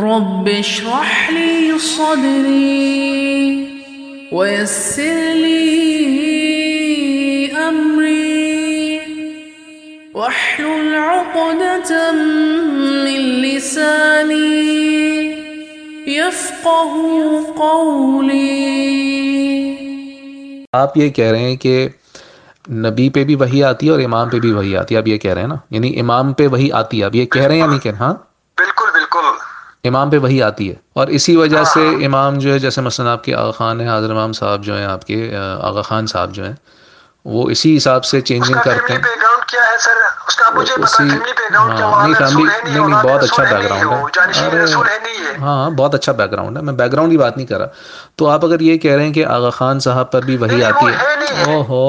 رب اشرح لي صدري ويسر لي أمري واحلل عقدة من لساني يفقه قولي. آپ یہ کہہ رہے ہیں کہ نبی پہ بھی وحی آتی ہے اور امام پہ بھی وحی آتی ہے، آپ یہ کہہ رہے ہیں نا، یعنی امام پہ وحی آتی ہے، آپ یہ کہہ رہے ہیں یا نہیں کہہ رہے؟ ہاں بالکل بالکل، امام پہ وحی آتی ہے، اور اسی وجہ سے امام جو ہے، جیسے مثلا آپ کے آغا خان ہیں، حاضر امام صاحب جو ہیں، آپ کے آغا خان صاحب جو ہیں، وہ اسی حساب سے چینجنگ کرتے ہیں. نہیں، بہت اچھا بیک گراؤنڈ ہے، ہاں بہت اچھا بیک گراؤنڈ ہے، میں بیک گراؤنڈ کی بات نہیں کر رہا. تو آپ اگر یہ کہہ رہے ہیں کہ آغا خان صاحب پر بھی وحی آتی ہے، او ہو،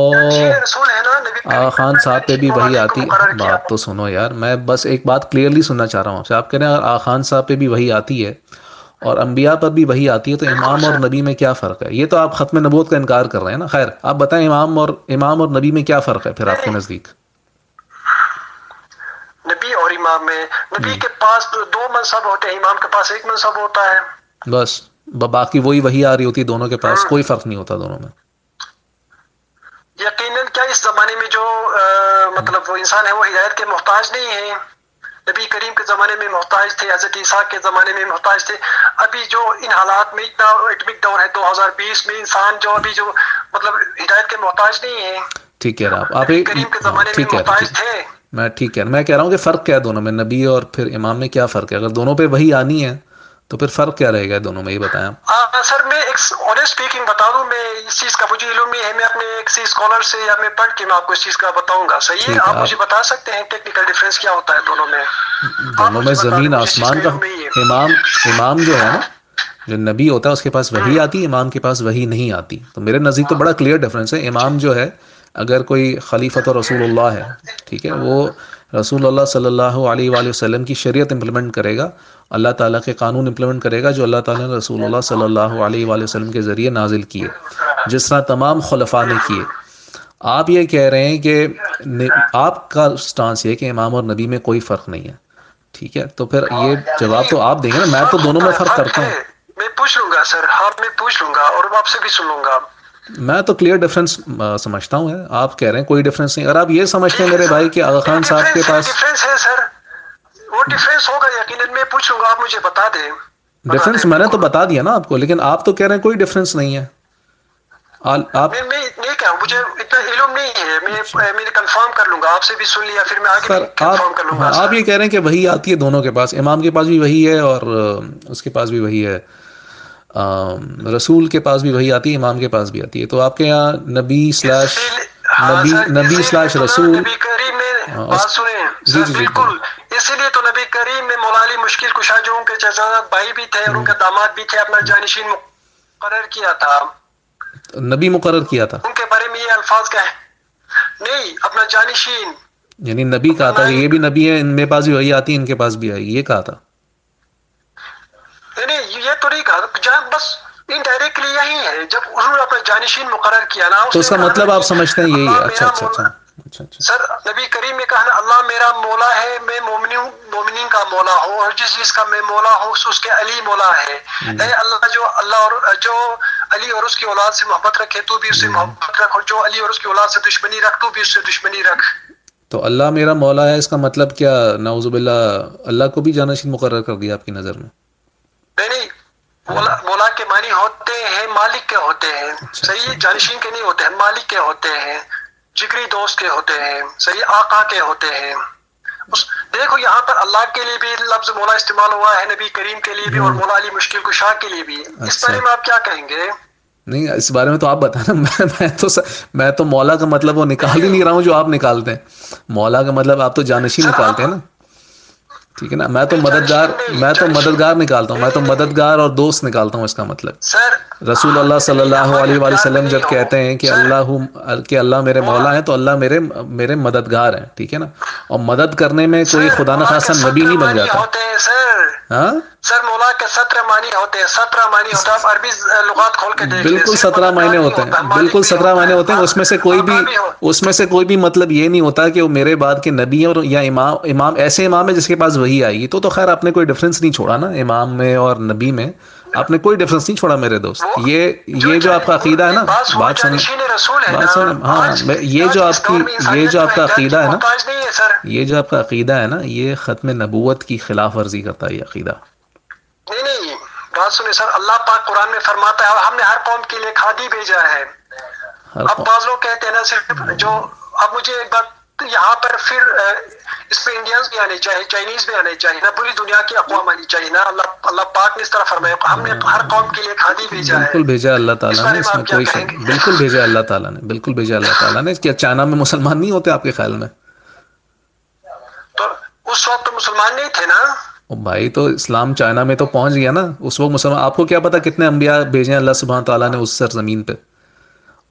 آغا خان صاحب پہ بھی وحی آتی، بات تو سنو یار، میں بس ایک بات کلیئرلی سننا چاہ رہا ہوں آپ سے. آپ کہہ رہے ہیں اگر آغا خان صاحب پہ بھی وحی آتی ہے اور انبیاء پر بھی وحی آتی ہے، تو امام اور نبی میں کیا فرق ہے؟ یہ تو آپ ختم نبوت کا انکار کر رہے ہیں نا. خیر آپ بتائیں امام اور نبی میں کیا فرق ہے پھر آپ کے نزدیک؟ نبی اور امام میں، نبی کے پاس دو منصب ہوتے ہیں، امام کے پاس ایک منصب ہوتا ہے بس، باقی وہی وحی آ رہی ہوتی ہے دونوں کے پاس، کوئی فرق نہیں ہوتا دونوں میں. یقیناً کیا اس زمانے میں جو مطلب وہ انسان ہے وہ ہدایت کے محتاج نہیں ہے. نبی کریم کے زمانے میں محتاج تھے، حضرت عیسیٰ کے زمانے میں محتاج تھے. ابھی جو ان حالات میں اتنا ایٹمک دور ہے 2020 میں، انسان جو ابھی جو مطلب ہدایت کے محتاج نہیں ہے. ٹھیک ہے آپ، نبی کریم کے زمانے میں محتاج تھے. میں ٹھیک ہے، میں کہہ رہا ہوں کہ فرق کیا ہے دونوں میں، نبی اور پھر امام میں کیا فرق ہے؟ اگر دونوں پہ وحی آنی ہے تو پھر فرق کیا رہے گا دونوں میں، یہ بتائیں آپ. سر میں ایک آنیسٹ اسپیکنگ بتا دوں، میں اس چیز کا مجھے علم نہیں ہے، میں اپنے ایک اسکالر سے یا میں پڑھ کے میں آپ کو اس چیز کا بتاؤں گا. صحیح ہے، آپ مجھے بتا سکتے ہیں ٹیکنیکل ڈفرینس کیا ہوتا ہے دونوں میں زمین آسمان کا. امام جو ہے نا، جو نبی ہوتا ہے اس کے پاس وحی آتی، امام کے پاس وحی نہیں آتی. تو میرے نزدیک تو بڑا کلیئر ڈفرینس ہے. امام جو ہے، اگر کوئی خلیفۃ رسول اللہ ہے، ٹھیک ہے، وہ رسول اللہ صلی اللہ علیہ وآلہ وسلم کی شریعت امپلیمنٹ کرے گا، اللہ تعالیٰ کے قانون امپلیمنٹ کرے گا جو اللہ تعالیٰ نے رسول اللہ صلی اللہ علیہ وآلہ وسلم کے ذریعے نازل کیے، جس طرح تمام خلفاء نے کیے. آپ یہ کہہ رہے ہیں کہ آپ کا سٹانس یہ کہ امام اور نبی میں کوئی فرق نہیں ہے، ٹھیک ہے، تو پھر یہ جواب تو آپ دیں گے نا. میں تو دونوں میں فرق کرتا ہوں. میں پوچھ لوں گا سر، ہاں میں پوچھ لوں گا اور آپ سے بھی سن لوں گا. میں تو کلیئر ڈفرینس سمجھتا ہوں. آپ کہہ رہے ہیں کوئی ڈفرینس نہیں. اگر آپ یہ سمجھتے ہیں میرے بھائی کہ آغا خان صاحب کے پاس ڈفرینس ہے سر، وہ ڈفرینس ہوگا یقیناً، میں پوچھوں گا، آپ مجھے بتا دیں ڈفرینس. میں نے تو بتا دیا نا آپ کو، لیکن آپ تو کہہ رہے ہیں کوئی ڈفرینس نہیں ہے. آپ میں نہیں کہا، مجھے اتنا علم نہیں ہے، میں کنفرم کر لوں گا، آپ سے بھی سن لیا پھر میں آگے کنفرم کر لوں گا. آپ یہ کہہ رہے ہیں کہ وہی آتی ہے دونوں کے پاس، امام کے پاس بھی وہی ہے اور اس کے پاس بھی وہی ہے، رسول کے پاس بھی وحی آتی ہے، امام کے پاس بھی آتی ہے. تو آپ کے یہاں نبی/رسول بالکل، اسی لیے تو نبی کریم میں مولا علی مشکل کشا جو ان کے چچزاد بھائی بھی تھے اور ان کا داماد بھی تھے، اپنا جانشین مقرر کیا تھا، نبی مقرر کیا تھا. ان کے بارے میں یہ الفاظ کا ہے نہیں، اپنا جانشین یعنی نبی کہا تھا، یہ بھی نبی ہے، ان کے پاس بھی وحی آتی ہے، ان کے پاس بھی آئی، یہ کہا تھا. یہ تو نہیں کہا، بس انڈائریکٹلی یہی ہے، جب انہوں نے اپنا جانشین مقرر کیا نا، تو اس کا مطلب آپ سمجھتے ہیں یہی ہے. اچھا سر، نبی کریم نے کہا نا اللہ میرا مولا ہے، میں مومنین کا مولا ہوں، اور جس چیز کا میں مولا ہوں اس کے علی مولا ہے. اے اللہ، جو علی اور اس کی اولاد سے محبت رکھے تو بھی اس سے محبت رکھ، اور جو علی اور اس کی اولاد سے دشمنی رکھ تو بھی اس سے دشمنی رکھ. تو اللہ میرا مولا ہے، اس کا مطلب کیا، نعوذ باللہ اللہ کو بھی جانشین مقرر کر دیا آپ کی نظر میں؟ نہیں، مولا کے معنی ہوتے ہیں مالک کے ہوتے ہیں، صحیح، جانشین کے نہیں ہوتے ہیں، مالک کے ہوتے ہیں، جگری دوست کے ہوتے ہیں، صحیح، آقا کے ہوتے ہیں. دیکھو یہاں پر اللہ کے لیے بھی لفظ مولا استعمال ہوا ہے، نبی کریم کے لیے بھی، اور مولا علی مشکل کشا کے لیے بھی. اس بارے میں آپ کیا کہیں گے؟ نہیں، اس بارے میں تو آپ بتانا. میں تو مولا کا مطلب وہ نکال ہی نہیں رہا ہوں جو آپ نکالتے ہیں. مولا کا مطلب آپ تو جانشین نکالتے ہیں نا، ٹھیک ہے نا. میں تو مددگار نکالتا ہوں، میں تو مددگار اور دوست نکالتا ہوں. اس کا مطلب رسول اللہ صلی اللہ علیہ وآلہ وسلم جب کہتے ہیں کہ اللہ میرے مولا ہے، تو اللہ میرے مددگار ہیں، ٹھیک ہے نا. اور مدد کرنے میں کوئی خدا نخواستہ نبی نہیں بن جاتا. ہاں سر مولا کے 17 معنی ہوتے ہیں, 17 معنی ہوتا ہے. آپ عربی لغات کھول کے دیکھ لیں, بالکل 17 معنی ہوتے ہیں, بالکل 17 معنی ہوتے ہیں. اس میں سے کوئی بھی مطلب یہ نہیں ہوتا کہ وہ میرے بعد کے نبی ہیں اور یا امام ایسے امام ہے جس کے پاس وحی آئی. تو خیر آپ نے کوئی ڈفرینس نہیں چھوڑا نا امام میں اور نبی میں, آپ نے کوئی ڈفرینس نہیں چھوڑا میرے دوست. یہ جو آپ کا عقیدہ ہے نا, بات سنیں, ہاں یہ جو آپ کا عقیدہ ہے نا یہ ختم نبوت کی خلاف ورزی کرتا ہے یہ عقیدہ. نہیں نہیں بات سنیں سر, اللہ پاک قرآن میں فرماتا ہے ہم نے ہر قوم کے لیے کھادی بھیجا ہے. اب بعض لوگ کہتے ہیں نا صرف جو, اب مجھے ایک بات یہاں پر پھر اس پہ انڈینز بھی آنے چاہیے, چائنیز بھی آنے چاہیے نا, پوری دنیا کی اقوام آنی چاہیے نا. اللہ پاک نے اس طرح فرمایا ہم نے ہر قوم کے لیے کھادی بھیجا ہے. بالکل بھیجا اللہ تعالیٰ نے, اس میں کوئی شک نہیں. بالکل بھیجا اللہ تعالیٰ نے. کیا چائنا میں مسلمان نہیں ہوتے آپ کے خیال میں؟ تو اس وقت تو مسلمان نہیں تھے نا بھائی, تو اسلام چائنا میں تو پہنچ گیا نا اس وقت مسلمان. آپ کو کیا پتا کتنے انبیاء بھیجے ہیں اللہ سبحانہ تعالیٰ نے اس سرزمین پہ.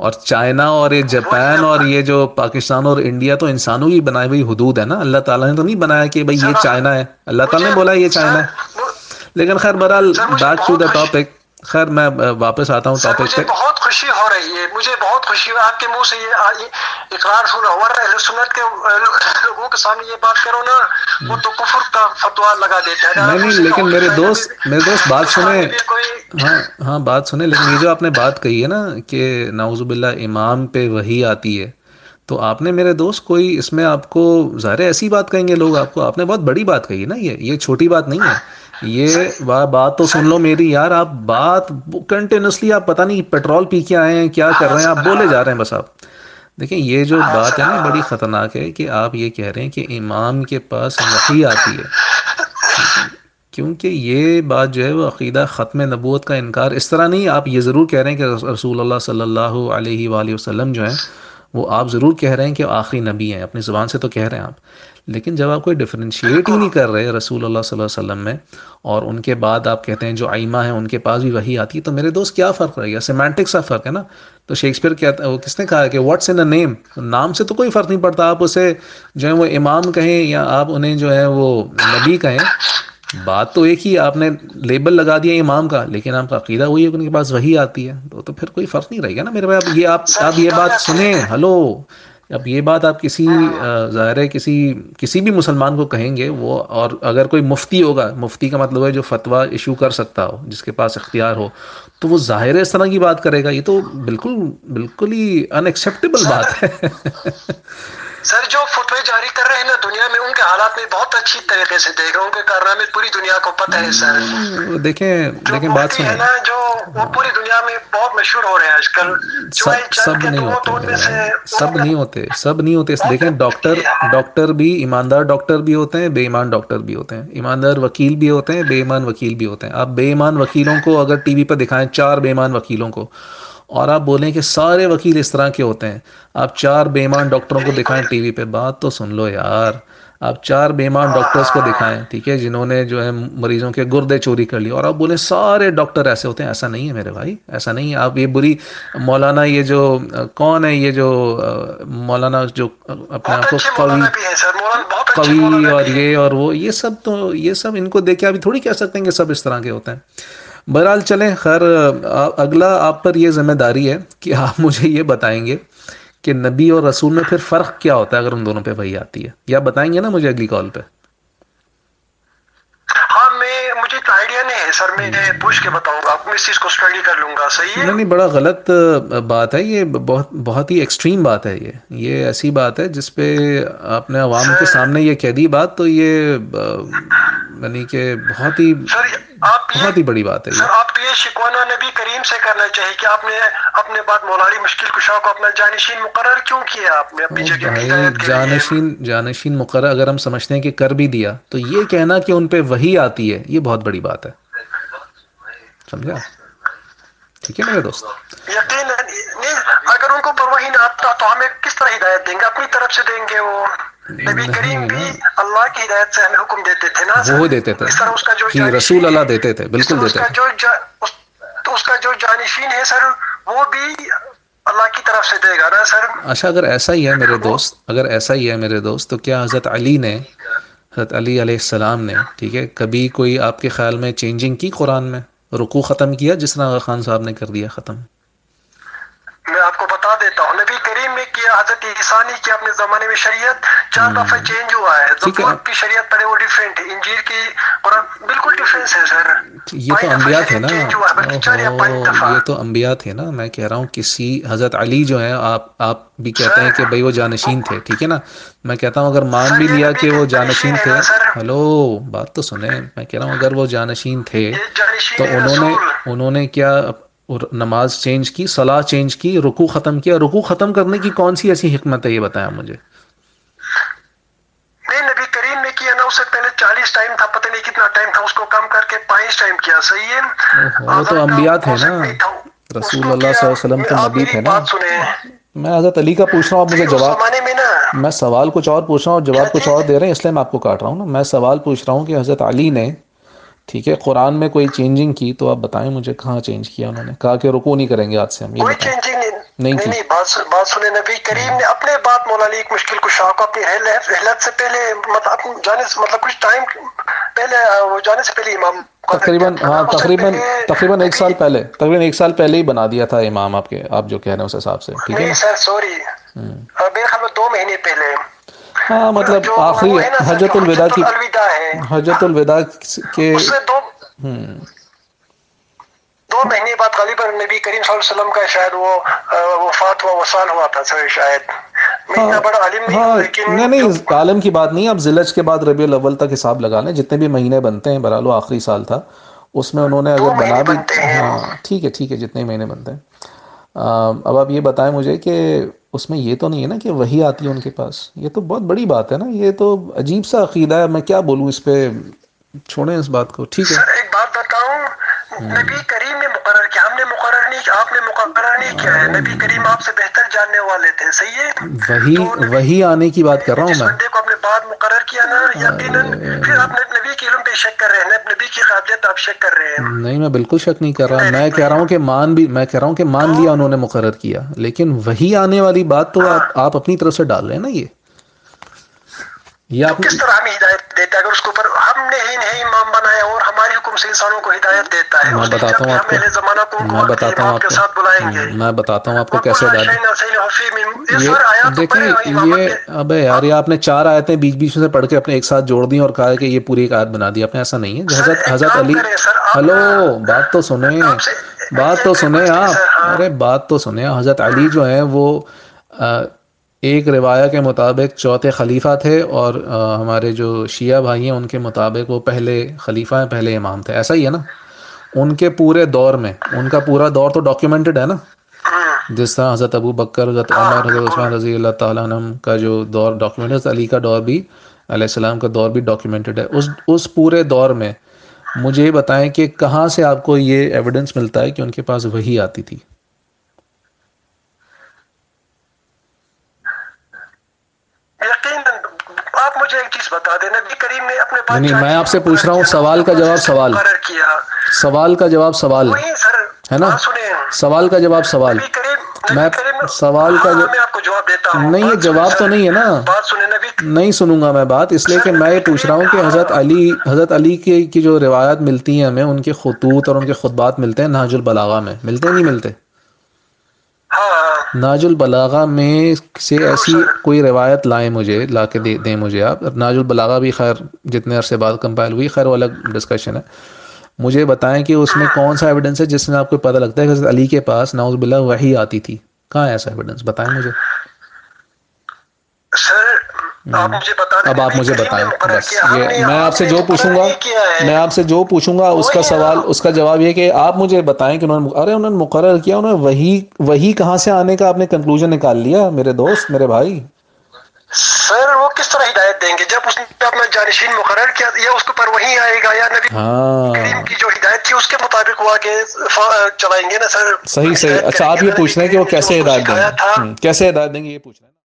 اور چائنا اور یہ جاپان اور یہ جو پاکستان اور انڈیا تو انسانوں کی بنائی ہوئی حدود ہے نا, اللہ تعالیٰ نے تو نہیں بنایا کہ بھائی یہ چائنا ہے, اللہ تعالیٰ نے بولا یہ چائنا ہے. لیکن خیر بہرحال بیک ٹو دا ٹاپک, خیر میں واپس آتا ہوں ٹاپک پہ. بہت خوشی ہو رہی ہے, مجھے بہت خوشی ہو آپ کے منہ سے یہ اقرار سنا ہوا ہے. اہل سنت کے لوگوں کے سامنے یہ بات کرو نا, وہ تو کفر کا فتویٰ لگا دیتا ہے. نہیں لیکن میرے دوست بات سنیں, ہاں بات سنیں. لیکن یہ جو آپ نے بات کہی ہے نا کہ نعوذ باللہ امام پہ وحی آتی ہے, تو آپ نے میرے دوست کوئی اس میں آپ کو ظاہر ایسی بات کہیں گے لوگ آپ کو, آپ نے بہت بڑی بات کہی نا, یہ چھوٹی بات نہیں ہے. یہ بات تو سن لو میری یار, آپ بات کنٹینیوسلی آپ پتہ نہیں پیٹرول پی کے آئے ہیں کیا کر رہے ہیں, آپ بولے جا رہے ہیں بس. آپ دیکھیں یہ جو بات ہے نا بڑی خطرناک ہے کہ آپ یہ کہہ رہے ہیں کہ امام کے پاس وحی آتی ہے, کیونکہ یہ بات جو ہے وہ عقیدہ ختم نبوت کا انکار اس طرح نہیں. آپ یہ ضرور کہہ رہے ہیں کہ رسول اللہ صلی اللہ علیہ وآلہ وسلم جو ہیں وہ آپ ضرور کہہ رہے ہیں کہ آخری نبی ہیں, اپنی زبان سے تو کہہ رہے ہیں آپ, لیکن جب آپ کوئی ڈفرینشیٹ ہی نہیں کر رہے رسول اللہ صلی اللہ علیہ وسلم میں اور ان کے بعد آپ کہتے ہیں جو ائمہ ہیں ان کے پاس بھی وحی آتی ہے, تو میرے دوست کیا فرق رہے گا؟ سیمانٹک سا فرق ہے نا. تو شیکسپیئر کیا وہ کس نے کہا کہ واٹس ان اے نیم, نام سے تو کوئی فرق نہیں پڑتا. آپ اسے جو ہے وہ امام کہیں یا آپ انہیں جو ہے وہ نبی کہیں, بات تو ایک ہی. آپ نے لیبل لگا دیا امام کا, لیکن آپ کا عقیدہ وہی ہے کہ ان کے پاس وحی آتی ہے, تو پھر کوئی فرق نہیں رہے گا نا میرے بھائی. اب یہ بات سنیں, ہلو, اب یہ بات آپ کسی ظاہر ہے کسی بھی مسلمان کو کہیں گے وہ, اور اگر کوئی مفتی ہوگا, مفتی کا مطلب ہے جو فتویٰ ایشو کر سکتا ہو, جس کے پاس اختیار ہو, تو وہ ظاہر ہے اس طرح کی بات کرے گا. یہ تو بالکل ہی ان ایکسیپٹیبل بات ہے. سر جو فتوے جاری کر رہے ہیں نا دنیا میں, ان کے حالات میں بہت اچھی طریقے سے دیکھ رہا ہوں, ان کے کارنامے پوری دنیا کو پتہ ہے سر. دیکھیں بات سنیں نا, جو وہ پوری دنیا میں بہت مشہور ہو رہے ہیں آج کل. سب نہیں ہوتے. دیکھیں ڈاکٹر بھی, ایماندار ڈاکٹر بھی ہوتے ہیں, بے ایمان ڈاکٹر بھی ہوتے ہیں, ایماندار وکیل بھی ہوتے ہیں, بے ایمان وکیل بھی ہوتے ہیں. آپ بے ایمان وکیلوں کو اگر ٹی وی پر دکھائیں, 4 بے ایمان وکیلوں کو, اور آپ بولیں کہ سارے وکیل اس طرح کے ہوتے ہیں, آپ 4 بے ایمان ڈاکٹروں کو دکھائیں ٹی وی پہ. بات تو سن لو یار, آپ 4 بے ایمان ڈاکٹرز کو دکھائیں, ٹھیک ہے, جنہوں نے جو ہے مریضوں کے گردے چوری کر لیے, اور آپ بولیں سارے ڈاکٹر ایسے ہوتے ہیں. ایسا نہیں ہے میرے بھائی, ایسا نہیں ہے. آپ یہ بری مولانا, یہ جو کون ہے, یہ جو مولانا جو اپنے آپ کو قوی اور یہ اور وہ, یہ سب ان کو دیکھ کے آپ تھوڑی کہہ سکتے ہیں کہ سب اس طرح کے ہوتے ہیں. بہرحال چلیں, خیر اگلا آپ پر یہ ذمہ داری ہے کہ آپ مجھے یہ بتائیں گے کہ نبی اور رسول میں پھر فرق کیا ہوتا ہے اگر ان دونوں پہ وحی آتی ہے, یا بتائیں گے نا مجھے اگلی کال پہ. ہاں مجھے تو آئیڈیا نہیں ہے سر, میں پوچھ کے بتاؤں گا, میں اس چیز کو اسٹڈی کر لوں گا. صحیح ہے؟ نہیں, بڑا غلط بات ہے یہ, بہت ہی ایکسٹریم بات ہے یہ ایسی بات ہے جس پہ آپ نے عوام کے سامنے یہ کہہ دی بات, تو یہ یعنی کہ بہت ہی بڑی بات ہے. سر آپ یہ شکوانہ نبی کریم سے کرنا چاہیے کہ آپ نے اپنے بعد مولانا مشکل کشا کو اپنا جانشین مقرر کیوں کیا آپ نے اپنی جگہ کی. جانشین مقرر اگر ہم سمجھتے ہیں کہ کر بھی دیا, تو یہ کہنا کہ ان پہ وحی آتی ہے یہ بہت بڑی بات ہے, سمجھا؟ ٹھیک ہے میرے دوست, یقین اگر ان کو پرواہی نہ آتا تو ہمیں کس طرح ہدایت دیں گے؟ اپنی طرف سے دیں گے. وہ نبی کریم بھی اللہ کی ہدایت سے ہمیں حکم دیتے تھے نا, وہ دیتے تھے کہ رسول اللہ دیتے تھے, بالکل دیتے تھے. اس کا جو جانشین ہے سر وہ بھی اللہ کی طرف سے دے گا نا سر. اچھا, اگر ایسا ہی ہے میرے دوست, تو کیا حضرت علی نے حضرت علی علیہ السلام نے، ٹھیک ہے، کبھی کوئی آپ کے خیال میں چینجنگ کی قرآن میں؟ رکوع ختم کیا جس طرح آغا خان صاحب نے کر دیا ختم؟ میں آپ کو بتا دیتا ہوں، نبی کریم نے کیا، حضرت عیسیٰ نے کیا، اپنے زمانے میں شریعت چار دفعہ چینج ہوا ہے، زبور کی شریعت پڑے وہ ڈیفرنٹ ہے، انجیر کی قرآن بالکل ڈیفرنس ہے سر. یہ تو انبیاء تھے نا، یہ تو انبیاء تھے نا، میں کہہ رہا ہوں کسی حضرت علی جو ہیں، آپ بھی کہتے ہیں کہ بھئی وہ جانشین تھے، ٹھیک ہے نا، میں کہتا ہوں اگر مان بھی لیا کہ وہ جانشین تھے، ہلو بات تو سنیں، میں کہہ رہا ہوں اگر وہ جانشین تھے تو انہوں نے کیا نماز چینج کی، صلاح چینج کی، رکوع ختم کیا؟ رکوع ختم کرنے کی کون سی ایسی حکمت ہے یہ بتایا مجھے. نہیں نبی کریم نے کیا نا، اس سے پہلے 40 ٹائم تھا، پتہ نہیں کتنا ٹائم تھا، اس کو کم کر کے 5 ٹائم کیا. صحیح ہے، وہ تو انبیاء تھے نا، رسول اللہ صلی اللہ علیہ وسلم تو نبی تھے نا. میں حضرت علی کا پوچھ رہا ہوں، آپ مجھے جواب، میں سوال کچھ اور پوچھ رہا ہوں اور جواب کچھ اور دے رہے ہیں، اس لیے میں آپ کو کاٹ رہا ہوں نا. میں سوال پوچھ رہا ہوں کہ حضرت علی نے، ٹھیک ہے، قرآن میں کوئی چینجنگ کی تو آپ بتائیں مجھے کہاں چینج کیا؟ انہوں نے کہا کہ رکوع نہیں کریں گے آج سے ہم، یہ نہیں کی. بات سنیں، نبی کریم نے اپنے بات مولا علی ایک مشکل کشا کو اپنی اہلیت سے پہلے، مطلب کچھ ٹائم پہلے، وہ جانے سے پہلے امام، تقریباً ہاں تقریباً 1 سال پہلے، تقریباً 1 سال پہلے ہی بنا دیا تھا امام، آپ کے آپ جو کہہ رہے ہیں اس حساب سے، ٹھیک ہے. نہیں سر سوری، میرے خیال میں 2 مہینے پہلے. ہاں مطلب آخری حجۃ الوداع کی، حجۃ الوداع کے 2 مہینے بعد غالباً نبی کریم صلی اللہ علیہ وسلم کا شاید وہ وفات ہوا، وصال ہوا تھا سر شاید. نہیں عالم کی بات نہیں، آپ ذلحج کے بعد ربیع الاول تک حساب لگا لیں، جتنے بھی مہینے بنتے ہیں، بہرحال وہ آخری سال تھا، اس میں انہوں نے اگر بنا بھی، ہاں ٹھیک ہے ٹھیک ہے، جتنے مہینے بنتے ہیں. اب آپ یہ بتائیں مجھے کہ اس میں یہ تو نہیں ہے نا کہ وحی آتی ہے ان کے پاس؟ یہ تو بہت بڑی بات ہے نا، یہ تو عجیب سا عقیدہ ہے، میں کیا بولوں اس پہ، چھوڑیں اس بات کو. ٹھیک ہے، ایک بات بتاؤں، نبی کریم نے مقرر کیا، ہم نے مقرر نہیں کیا، آپ نے مقرر نہیں کیا ہے، نبی کریم آپ سے بہتر جاننے والے تھے. صحیح ہے، وحی آنے کی بات کر رہا ہوں میں، بندے کو آپ نے بعد مقرر کیا نا، یقیناً پھر آپ نے نبی کے علم پہ شک کر رہے ہیں، نبی کی قابلیت آپ شک کر رہے ہیں. نہیں میں بالکل شک نہیں کر رہا، میں کہہ رہا ہوں کہ مان لیا انہوں نے مقرر کیا، لیکن وحی آنے والی بات تو آپ اپنی طرف سے ڈال رہے ہیں نا. یہ کس طرح ہمیں ہدایت دیتا ہے اگر اس کے اوپر ہم نے ہی نہیں امام بنایا، اور ہمارے حکم سے انسانوں کو ہدایت دیتا ہے؟ میں بتاتا ہوں آپ کو، میں بتاتا ہوں آپ کو کیسے ہدایت. دیکھیں یہ، ابے یار یہ آپ نے 4 آیتیں بیچ بیچ میں سے پڑھ کے اپنے ایک ساتھ جوڑ دی اور کہا کہ یہ پوری ایک آیت بنا دی آپ نے، ایسا نہیں ہے. حضرت علی، ہلو بات تو سنیں، بات تو سنیں آپ، ارے بات تو سنیں. حضرت علی جو ہیں وہ ایک روایہ کے مطابق 4تھے خلیفہ تھے، اور ہمارے جو شیعہ بھائی ہیں ان کے مطابق وہ پہلے خلیفہ ہیں، پہلے امام تھے، ایسا ہی ہے نا. ان کے پورے دور میں، ان کا پورا دور تو ڈاکیومنٹڈ ہے نا، جس طرح حضرت ابو بکر، حضرت عمر، حضرت عثمان رضی اللہ تعالیٰ عنہ کا جو دور ڈاکیومنٹ، حضرت علی کا دور بھی، علیہ السلام کا دور بھی ڈاکیومنٹڈ ہے. اس پورے دور میں مجھے یہ بتائیں کہ کہاں سے آپ کو یہ ایویڈنس ملتا ہے کہ ان کے پاس وحی آتی تھی؟ آپ مجھے ایک چیز بتا دیں، نبی کریم نے اپنے پاس، نہیں میں آپ سے پوچھ رہا ہوں، سوال کا جواب سوال، سوال کا جواب سوال ہے نا، سوال کا جواب سوال، میں سوال کا جواب دیتا ہوں. نہیں یہ جواب تو نہیں ہے نا، نہیں سنوں گا میں بات، اس لیے کہ میں یہ پوچھ رہا ہوں کہ حضرت علی کی جو روایات ملتی ہیں ہمیں، ان کے خطوط اور ان کے خطبات ملتے ہیں نہج البلاغہ میں، ملتے نہیں ملتے؟ نہج البلاغہ میں سے ایسی کوئی روایت لائیں مجھے، لا کے دیں مجھے آپ. نہج البلاغہ بھی خیر جتنے عرصے بعد کمپائل ہوئی، خیر وہ الگ ڈسکشن ہے. مجھے بتائیں کہ اس میں کون سا ایویڈنس ہے جس میں آپ کو پتہ لگتا ہے کہ حضرت علی کے پاس نعوذ باللہ وحی آتی تھی؟ کہاں ہے ایسا ایویڈنس، بتائیں مجھے سر. آپ مجھے بتائیں، اب آپ مجھے بتائیں، بس یہ میں آپ سے جو پوچھوں گا، اس کا جواب یہ کہ آپ مجھے بتائیں کہ انہوں نے مقرر کیا، انہوں نے وہی کہاں سے آنے کا آپ نے کنکلوژن نکال لیا میرے دوست، میرے بھائی. سر وہ کس طرح ہدایت دیں گے جب اس نے اپنا جانشین مقرر کیا، یا اس کے اوپر وہی آئے گا، یا نبی کریم کی جو ہدایت تھی اس کے مطابق وہ آگے چلائیں گے نا سر. صحیح صحیح. اچھا آپ یہ پوچھ رہے ہیں کہ وہ کیسے ہدایت دیں گے، یہ پوچھ رہے ہیں.